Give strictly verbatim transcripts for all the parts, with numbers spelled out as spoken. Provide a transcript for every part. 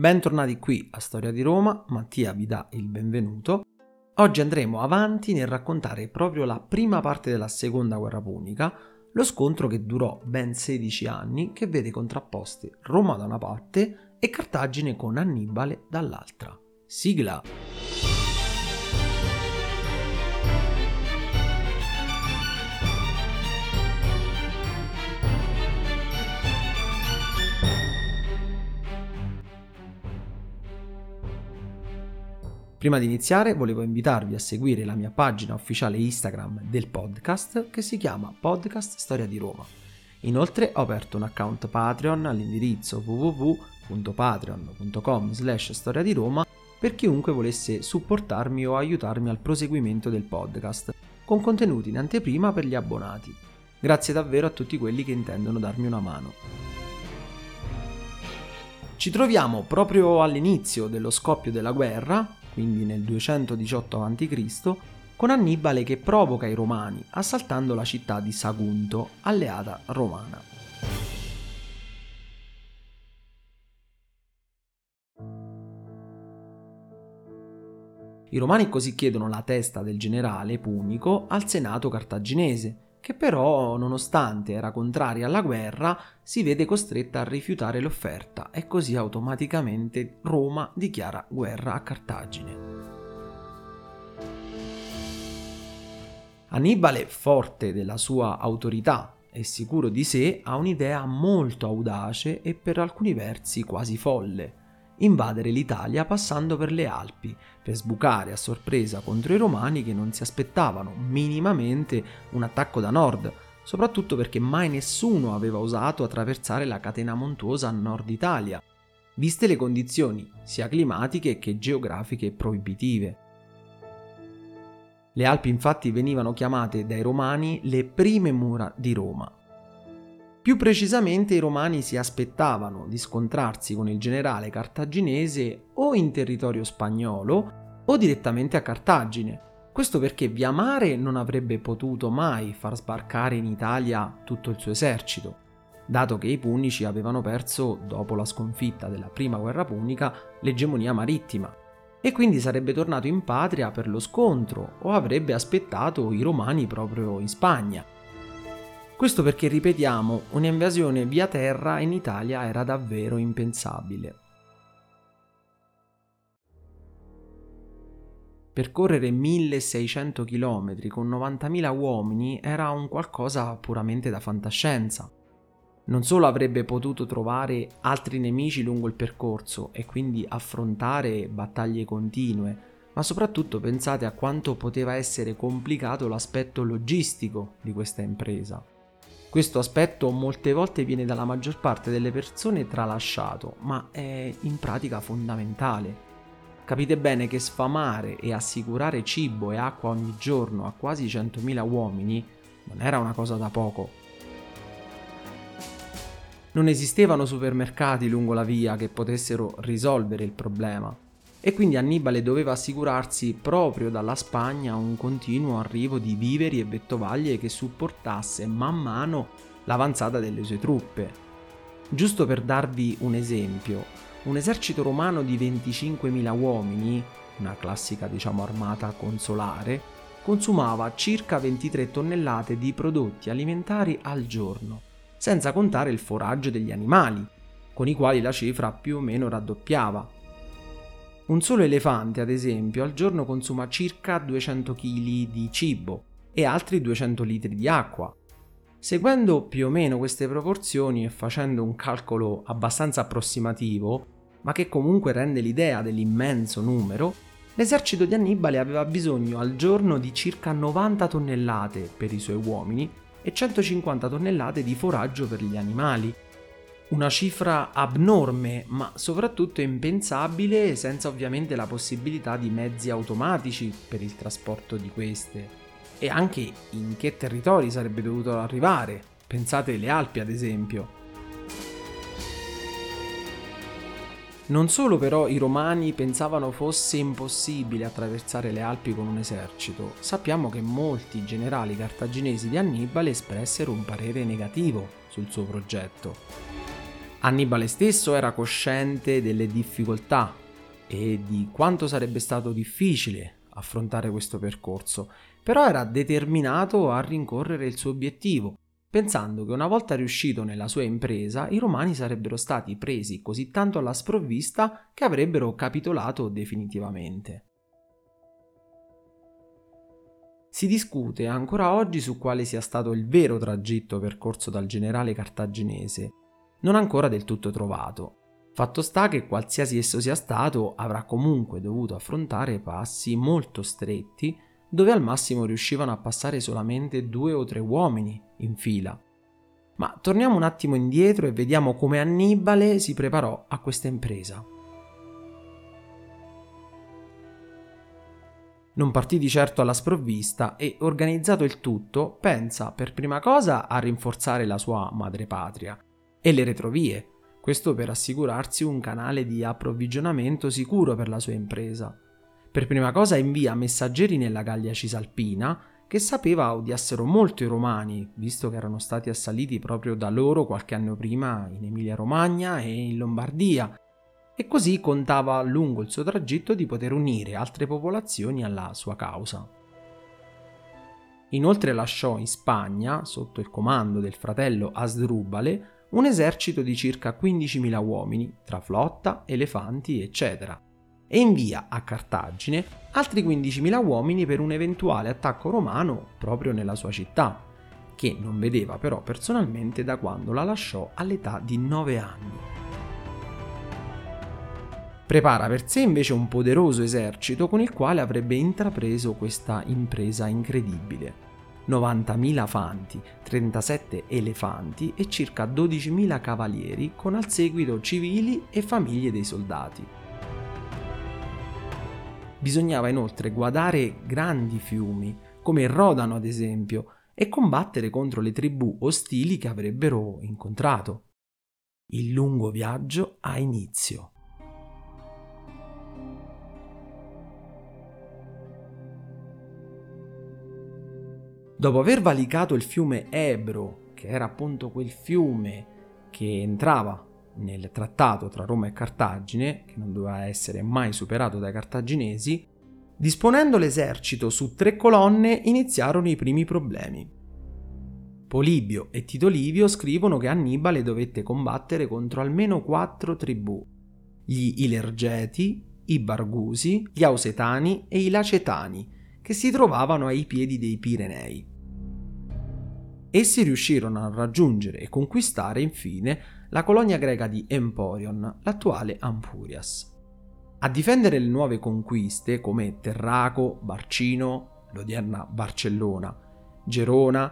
Bentornati qui a Storia di Roma, Mattia vi dà il benvenuto. Oggi andremo avanti nel raccontare proprio la prima parte della Seconda Guerra Punica, lo scontro che durò ben sedici anni, che vede contrapposte Roma da una parte e Cartagine con Annibale dall'altra. Sigla! Prima di iniziare volevo invitarvi a seguire la mia pagina ufficiale Instagram del podcast che si chiama Podcast Storia di Roma. Inoltre ho aperto un account Patreon all'indirizzo www punto patreon punto com slash storia di Roma per chiunque volesse supportarmi o aiutarmi al proseguimento del podcast, con contenuti in anteprima per gli abbonati. Grazie davvero a tutti quelli che intendono darmi una mano. Ci troviamo proprio all'inizio dello scoppio della guerra, quindi nel duecentodiciotto avanti Cristo, con Annibale che provoca i Romani assaltando la città di Sagunto, alleata romana. I Romani così chiedono la testa del generale punico al Senato cartaginese, che però, nonostante era contraria alla guerra, si vede costretta a rifiutare l'offerta e così automaticamente Roma dichiara guerra a Cartagine. Annibale, forte della sua autorità e sicuro di sé, ha un'idea molto audace e per alcuni versi quasi folle: invadere l'Italia passando per le Alpi, per sbucare a sorpresa contro i Romani che non si aspettavano minimamente un attacco da nord, soprattutto perché mai nessuno aveva osato attraversare la catena montuosa a nord Italia, viste le condizioni sia climatiche che geografiche proibitive. Le Alpi infatti venivano chiamate dai Romani le prime mura di Roma. Più precisamente i Romani si aspettavano di scontrarsi con il generale cartaginese o in territorio spagnolo o direttamente a Cartagine, questo perché via mare non avrebbe potuto mai far sbarcare in Italia tutto il suo esercito, dato che i punici avevano perso, dopo la sconfitta della prima guerra punica, l'egemonia marittima, e quindi sarebbe tornato in patria per lo scontro o avrebbe aspettato i Romani proprio in Spagna. Questo perché, ripetiamo, un'invasione via terra in Italia era davvero impensabile. Percorrere milleseicento chilometri con novantamila uomini era un qualcosa puramente da fantascienza. Non solo avrebbe potuto trovare altri nemici lungo il percorso e quindi affrontare battaglie continue, ma soprattutto pensate a quanto poteva essere complicato l'aspetto logistico di questa impresa. Questo aspetto molte volte viene dalla maggior parte delle persone tralasciato, ma è in pratica fondamentale. Capite bene che sfamare e assicurare cibo e acqua ogni giorno a quasi centomila uomini non era una cosa da poco. Non esistevano supermercati lungo la via che potessero risolvere il problema, e quindi Annibale doveva assicurarsi proprio dalla Spagna un continuo arrivo di viveri e vettovaglie che supportasse man mano l'avanzata delle sue truppe. Giusto per darvi un esempio, un esercito romano di venticinquemila uomini, una classica diciamo armata consolare, consumava circa ventitré tonnellate di prodotti alimentari al giorno, senza contare il foraggio degli animali, con i quali la cifra più o meno raddoppiava. Un solo elefante, ad esempio, al giorno consuma circa duecento chilogrammi di cibo e altri duecento litri di acqua. Seguendo più o meno queste proporzioni e facendo un calcolo abbastanza approssimativo, ma che comunque rende l'idea dell'immenso numero, l'esercito di Annibale aveva bisogno al giorno di circa novanta tonnellate per i suoi uomini e centocinquanta tonnellate di foraggio per gli animali. Una cifra abnorme, ma soprattutto impensabile senza ovviamente la possibilità di mezzi automatici per il trasporto di queste. E anche in che territori sarebbe dovuto arrivare? Pensate alle Alpi, ad esempio. Non solo però i Romani pensavano fosse impossibile attraversare le Alpi con un esercito, sappiamo che molti generali cartaginesi di Annibale espressero un parere negativo sul suo progetto. Annibale stesso era cosciente delle difficoltà e di quanto sarebbe stato difficile affrontare questo percorso, però era determinato a rincorrere il suo obiettivo, pensando che una volta riuscito nella sua impresa i Romani sarebbero stati presi così tanto alla sprovvista che avrebbero capitolato definitivamente. Si discute ancora oggi su quale sia stato il vero tragitto percorso dal generale cartaginese, non ancora del tutto trovato. Fatto sta che qualsiasi esso sia stato avrà comunque dovuto affrontare passi molto stretti dove al massimo riuscivano a passare solamente due o tre uomini in fila. Ma torniamo un attimo indietro e vediamo come Annibale si preparò a questa impresa. Non partì di certo alla sprovvista e, organizzato il tutto, pensa per prima cosa a rinforzare la sua madrepatria e le retrovie, questo per assicurarsi un canale di approvvigionamento sicuro per la sua impresa. Per prima cosa invia messaggeri nella Gallia Cisalpina, che sapeva odiassero molto i Romani, visto che erano stati assaliti proprio da loro qualche anno prima in Emilia-Romagna e in Lombardia, e così contava lungo il suo tragitto di poter unire altre popolazioni alla sua causa. Inoltre lasciò in Spagna, sotto il comando del fratello Asdrubale, un esercito di circa quindicimila uomini, tra flotta, elefanti, eccetera, e invia a Cartagine altri quindicimila uomini per un eventuale attacco romano proprio nella sua città, che non vedeva però personalmente da quando la lasciò all'età di nove anni. Prepara per sé invece un poderoso esercito con il quale avrebbe intrapreso questa impresa incredibile: novantamila fanti, trentasette elefanti e circa dodicimila cavalieri, con al seguito civili e famiglie dei soldati. Bisognava inoltre guardare grandi fiumi, come il Rodano ad esempio, e combattere contro le tribù ostili che avrebbero incontrato. Il lungo viaggio ha inizio. Dopo aver valicato il fiume Ebro, che era appunto quel fiume che entrava nel trattato tra Roma e Cartagine, che non doveva essere mai superato dai cartaginesi, disponendo l'esercito su tre colonne iniziarono i primi problemi. Polibio e Tito Livio scrivono che Annibale dovette combattere contro almeno quattro tribù: gli Ilergeti, i Bargusi, gli Ausetani e i Lacetani, che si trovavano ai piedi dei Pirenei. Essi riuscirono a raggiungere e conquistare infine la colonia greca di Emporion, l'attuale Ampurias. A difendere le nuove conquiste come Terraco, Barcino, l'odierna Barcellona, Gerona,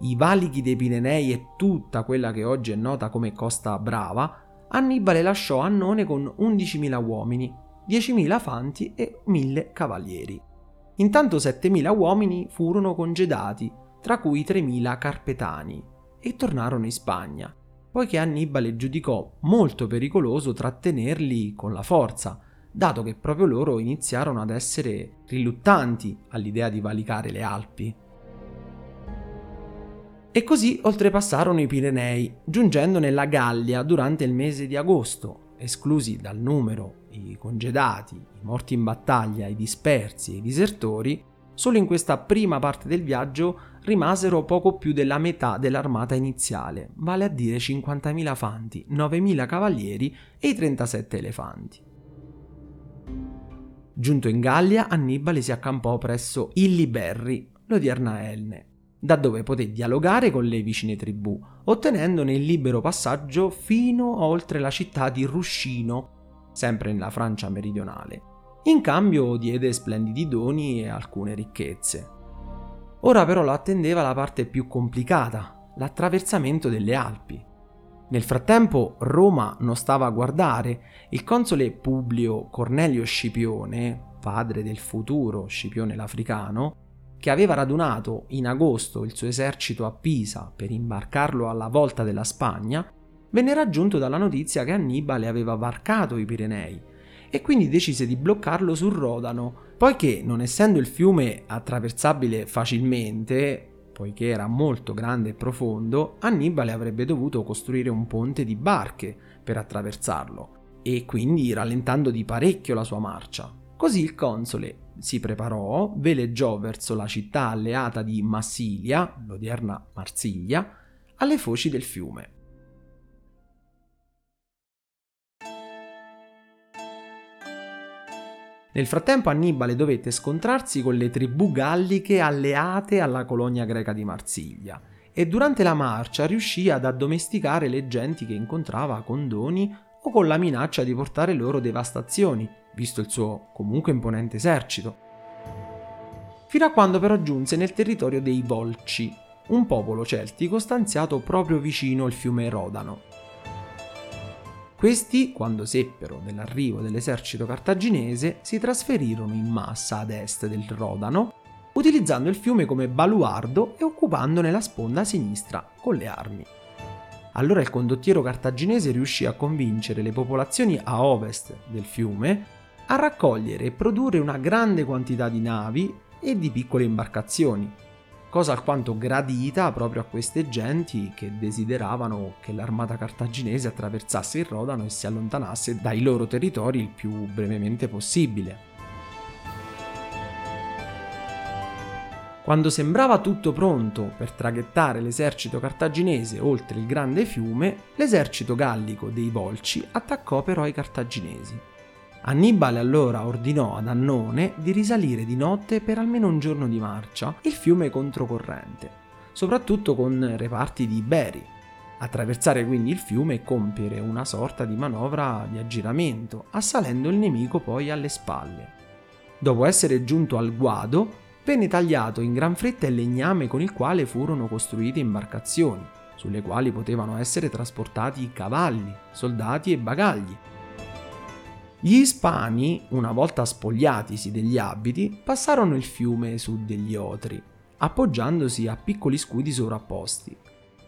i valichi dei Pirenei e tutta quella che oggi è nota come Costa Brava, Annibale lasciò Annone con undicimila uomini, diecimila fanti e mille cavalieri. Intanto settemila uomini furono congedati, tra cui tremila carpetani, e tornarono in Spagna, poiché Annibale giudicò molto pericoloso trattenerli con la forza, dato che proprio loro iniziarono ad essere riluttanti all'idea di valicare le Alpi. E così oltrepassarono i Pirenei, giungendo nella Gallia durante il mese di agosto, esclusi dal numero i congedati, i morti in battaglia, i dispersi e i disertori. Solo in questa prima parte del viaggio rimasero poco più della metà dell'armata iniziale, vale a dire cinquantamila fanti, novemila cavalieri e i trentasette elefanti. Giunto in Gallia, Annibale si accampò presso Illiberri, l'odierna Elne, da dove poté dialogare con le vicine tribù, ottenendone il libero passaggio fino a oltre la città di Ruscino, sempre nella Francia meridionale. In cambio diede splendidi doni e alcune ricchezze. Ora però lo attendeva la parte più complicata, l'attraversamento delle Alpi. Nel frattempo Roma non stava a guardare. Il console Publio Cornelio Scipione, padre del futuro Scipione l'Africano, che aveva radunato in agosto il suo esercito a Pisa per imbarcarlo alla volta della Spagna, venne raggiunto dalla notizia che Annibale aveva varcato i Pirenei e quindi decise di bloccarlo sul Rodano, poiché, non essendo il fiume attraversabile facilmente, poiché era molto grande e profondo, Annibale avrebbe dovuto costruire un ponte di barche per attraversarlo, e quindi rallentando di parecchio la sua marcia. Così il console si preparò, veleggiò verso la città alleata di Massilia, l'odierna Marsiglia, alle foci del fiume. Nel frattempo Annibale dovette scontrarsi con le tribù galliche alleate alla colonia greca di Marsiglia e durante la marcia riuscì ad addomesticare le genti che incontrava con doni o con la minaccia di portare loro devastazioni, visto il suo comunque imponente esercito. Fino a quando però giunse nel territorio dei Volci, un popolo celtico stanziato proprio vicino al fiume Rodano. Questi, quando seppero dell'arrivo dell'esercito cartaginese, si trasferirono in massa ad est del Rodano, utilizzando il fiume come baluardo e occupandone la sponda sinistra con le armi. Allora il condottiero cartaginese riuscì a convincere le popolazioni a ovest del fiume a raccogliere e produrre una grande quantità di navi e di piccole imbarcazioni, cosa alquanto gradita proprio a queste genti che desideravano che l'armata cartaginese attraversasse il Rodano e si allontanasse dai loro territori il più brevemente possibile. Quando sembrava tutto pronto per traghettare l'esercito cartaginese oltre il grande fiume, l'esercito gallico dei Volci attaccò però i cartaginesi. Annibale allora ordinò ad Annone di risalire di notte per almeno un giorno di marcia il fiume controcorrente, soprattutto con reparti di Iberi, attraversare quindi il fiume e compiere una sorta di manovra di aggiramento, assalendo il nemico poi alle spalle. Dopo essere giunto al guado, venne tagliato in gran fretta il legname con il quale furono costruite imbarcazioni, sulle quali potevano essere trasportati cavalli, soldati e bagagli. Gli Ispani, una volta spogliatisi degli abiti, passarono il fiume su degli otri, appoggiandosi a piccoli scudi sovrapposti.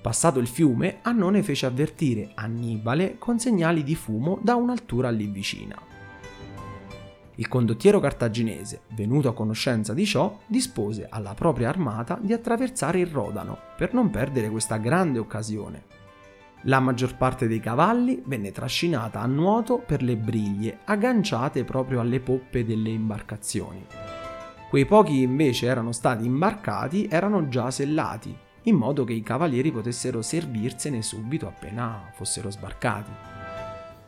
Passato il fiume, Annone fece avvertire Annibale con segnali di fumo da un'altura lì vicina. Il condottiero cartaginese, venuto a conoscenza di ciò, dispose alla propria armata di attraversare il Rodano per non perdere questa grande occasione. La maggior parte dei cavalli venne trascinata a nuoto per le briglie, agganciate proprio alle poppe delle imbarcazioni. Quei pochi invece erano stati imbarcati erano già sellati, in modo che i cavalieri potessero servirsene subito appena fossero sbarcati.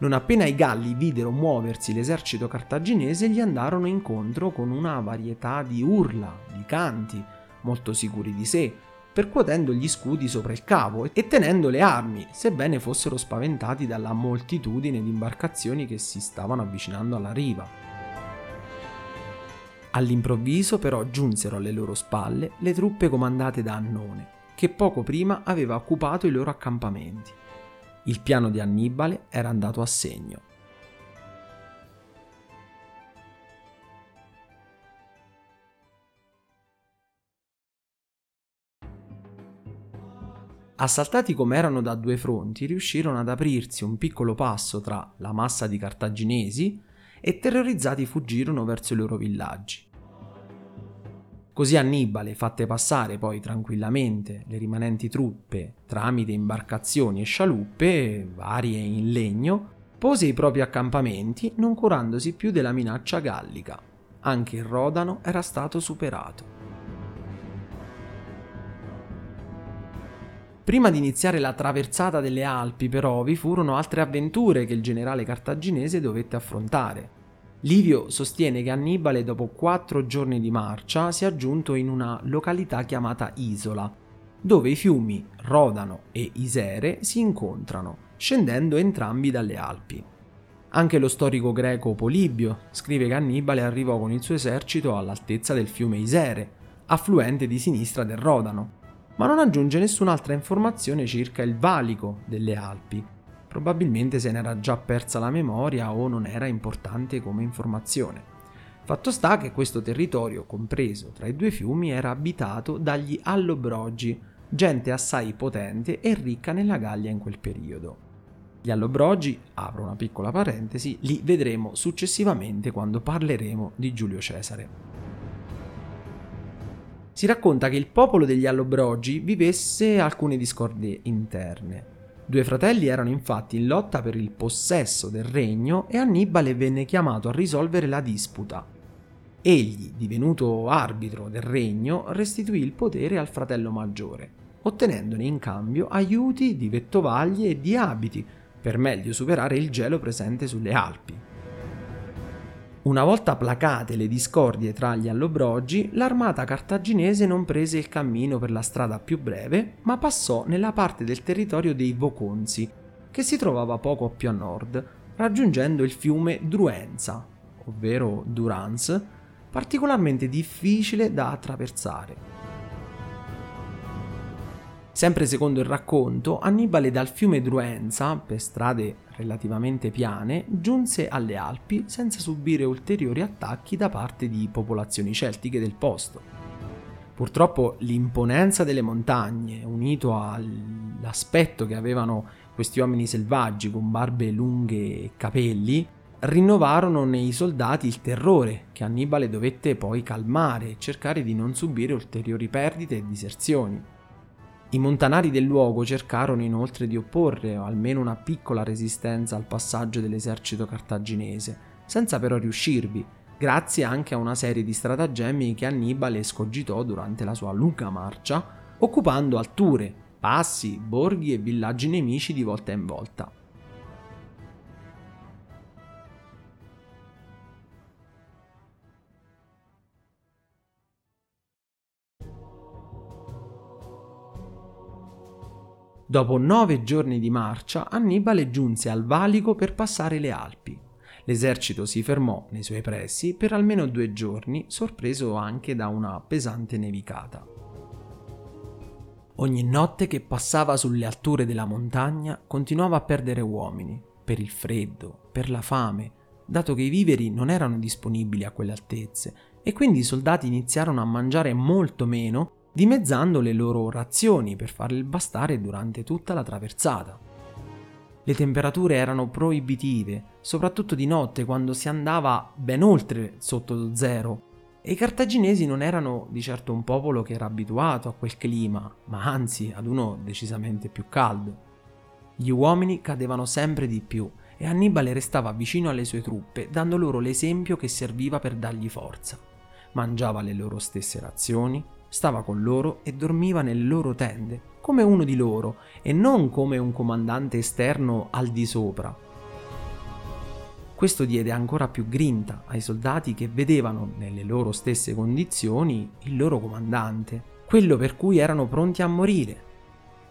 Non appena i Galli videro muoversi l'esercito cartaginese, gli andarono incontro con una varietà di urla, di canti, molto sicuri di sé, percuotendo gli scudi sopra il capo e tenendo le armi, sebbene fossero spaventati dalla moltitudine di imbarcazioni che si stavano avvicinando alla riva. All'improvviso però giunsero alle loro spalle le truppe comandate da Annone, che poco prima aveva occupato i loro accampamenti. Il piano di Annibale era andato a segno. Assaltati come erano da due fronti, riuscirono ad aprirsi un piccolo passo tra la massa di cartaginesi e terrorizzati fuggirono verso i loro villaggi. Così Annibale, fatte passare poi tranquillamente le rimanenti truppe tramite imbarcazioni e scialuppe, varie in legno, pose i propri accampamenti non curandosi più della minaccia gallica. Anche il Rodano era stato superato. Prima di iniziare la traversata delle Alpi, però, vi furono altre avventure che il generale cartaginese dovette affrontare. Livio sostiene che Annibale, dopo quattro giorni di marcia, sia giunto in una località chiamata Isola, dove i fiumi Rodano e Isere si incontrano, scendendo entrambi dalle Alpi. Anche lo storico greco Polibio scrive che Annibale arrivò con il suo esercito all'altezza del fiume Isere, affluente di sinistra del Rodano, ma non aggiunge nessun'altra informazione circa il valico delle Alpi. Probabilmente se n'era già persa la memoria o non era importante come informazione. Fatto sta che questo territorio, compreso tra i due fiumi, era abitato dagli Allobrogi, gente assai potente e ricca nella Gallia in quel periodo. Gli Allobrogi, apro una piccola parentesi, li vedremo successivamente quando parleremo di Giulio Cesare. Si racconta che il popolo degli Allobrogi vivesse alcune discordie interne. Due fratelli erano infatti in lotta per il possesso del regno e Annibale venne chiamato a risolvere la disputa. Egli, divenuto arbitro del regno, restituì il potere al fratello maggiore, ottenendone in cambio aiuti di vettovaglie e di abiti per meglio superare il gelo presente sulle Alpi. Una volta placate le discordie tra gli Allobrogi, l'armata cartaginese non prese il cammino per la strada più breve, ma passò nella parte del territorio dei Voconzi, che si trovava poco più a nord, raggiungendo il fiume Druenza, ovvero Durance, particolarmente difficile da attraversare. Sempre secondo il racconto, Annibale dal fiume Druenza, per strade relativamente piane, giunse alle Alpi senza subire ulteriori attacchi da parte di popolazioni celtiche del posto. Purtroppo l'imponenza delle montagne, unito all'aspetto che avevano questi uomini selvaggi con barbe lunghe e capelli, rinnovarono nei soldati il terrore che Annibale dovette poi calmare e cercare di non subire ulteriori perdite e diserzioni. I montanari del luogo cercarono inoltre di opporre almeno una piccola resistenza al passaggio dell'esercito cartaginese, senza però riuscirvi, grazie anche a una serie di stratagemmi che Annibale escogitò durante la sua lunga marcia, occupando alture, passi, borghi e villaggi nemici di volta in volta. Dopo nove giorni di marcia, Annibale giunse al valico per passare le Alpi. L'esercito si fermò nei suoi pressi per almeno due giorni, sorpreso anche da una pesante nevicata. Ogni notte che passava sulle alture della montagna continuava a perdere uomini, per il freddo, per la fame, dato che i viveri non erano disponibili a quelle altezze, e quindi i soldati iniziarono a mangiare molto meno, dimezzando le loro razioni per farle bastare durante tutta la traversata. Le temperature erano proibitive, soprattutto di notte quando si andava ben oltre sotto lo zero, e i cartaginesi non erano di certo un popolo che era abituato a quel clima, ma anzi ad uno decisamente più caldo. Gli uomini cadevano sempre di più e Annibale restava vicino alle sue truppe, dando loro l'esempio che serviva per dargli forza. Mangiava le loro stesse razioni, stava con loro e dormiva nelle loro tende, come uno di loro e non come un comandante esterno al di sopra. Questo diede ancora più grinta ai soldati che vedevano, nelle loro stesse condizioni, il loro comandante, quello per cui erano pronti a morire.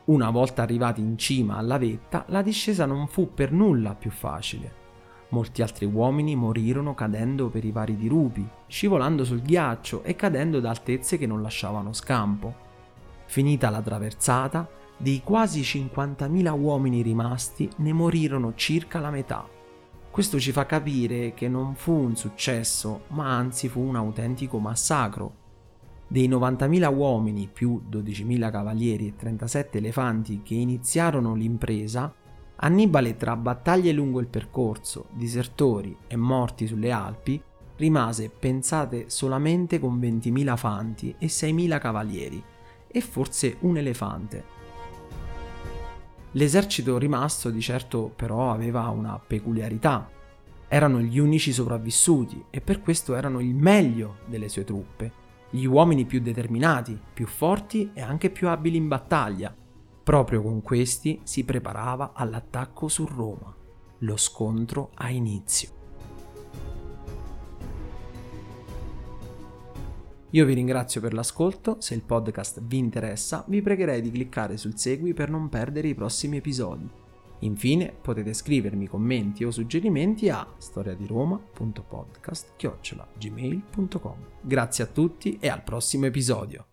Una volta arrivati in cima alla vetta, la discesa non fu per nulla più facile. Molti altri uomini morirono cadendo per i vari dirupi, scivolando sul ghiaccio e cadendo da altezze che non lasciavano scampo. Finita la traversata, dei quasi cinquantamila uomini rimasti ne morirono circa la metà. Questo ci fa capire che non fu un successo, ma anzi fu un autentico massacro. Dei novantamila uomini più dodicimila cavalieri e trentasette elefanti che iniziarono l'impresa, Annibale, tra battaglie lungo il percorso, disertori e morti sulle Alpi, rimase, pensate, solamente con ventimila fanti e seimila cavalieri, e forse un elefante. L'esercito rimasto di certo però aveva una peculiarità. Erano gli unici sopravvissuti e per questo erano il meglio delle sue truppe, gli uomini più determinati, più forti e anche più abili in battaglia. Proprio con questi si preparava all'attacco su Roma. Lo scontro ha inizio. Io vi ringrazio per l'ascolto, se il podcast vi interessa vi pregherei di cliccare sul segui per non perdere i prossimi episodi. Infine potete scrivermi commenti o suggerimenti a storiadiroma punto podcast chiocciola gmail punto com. Grazie a tutti e al prossimo episodio!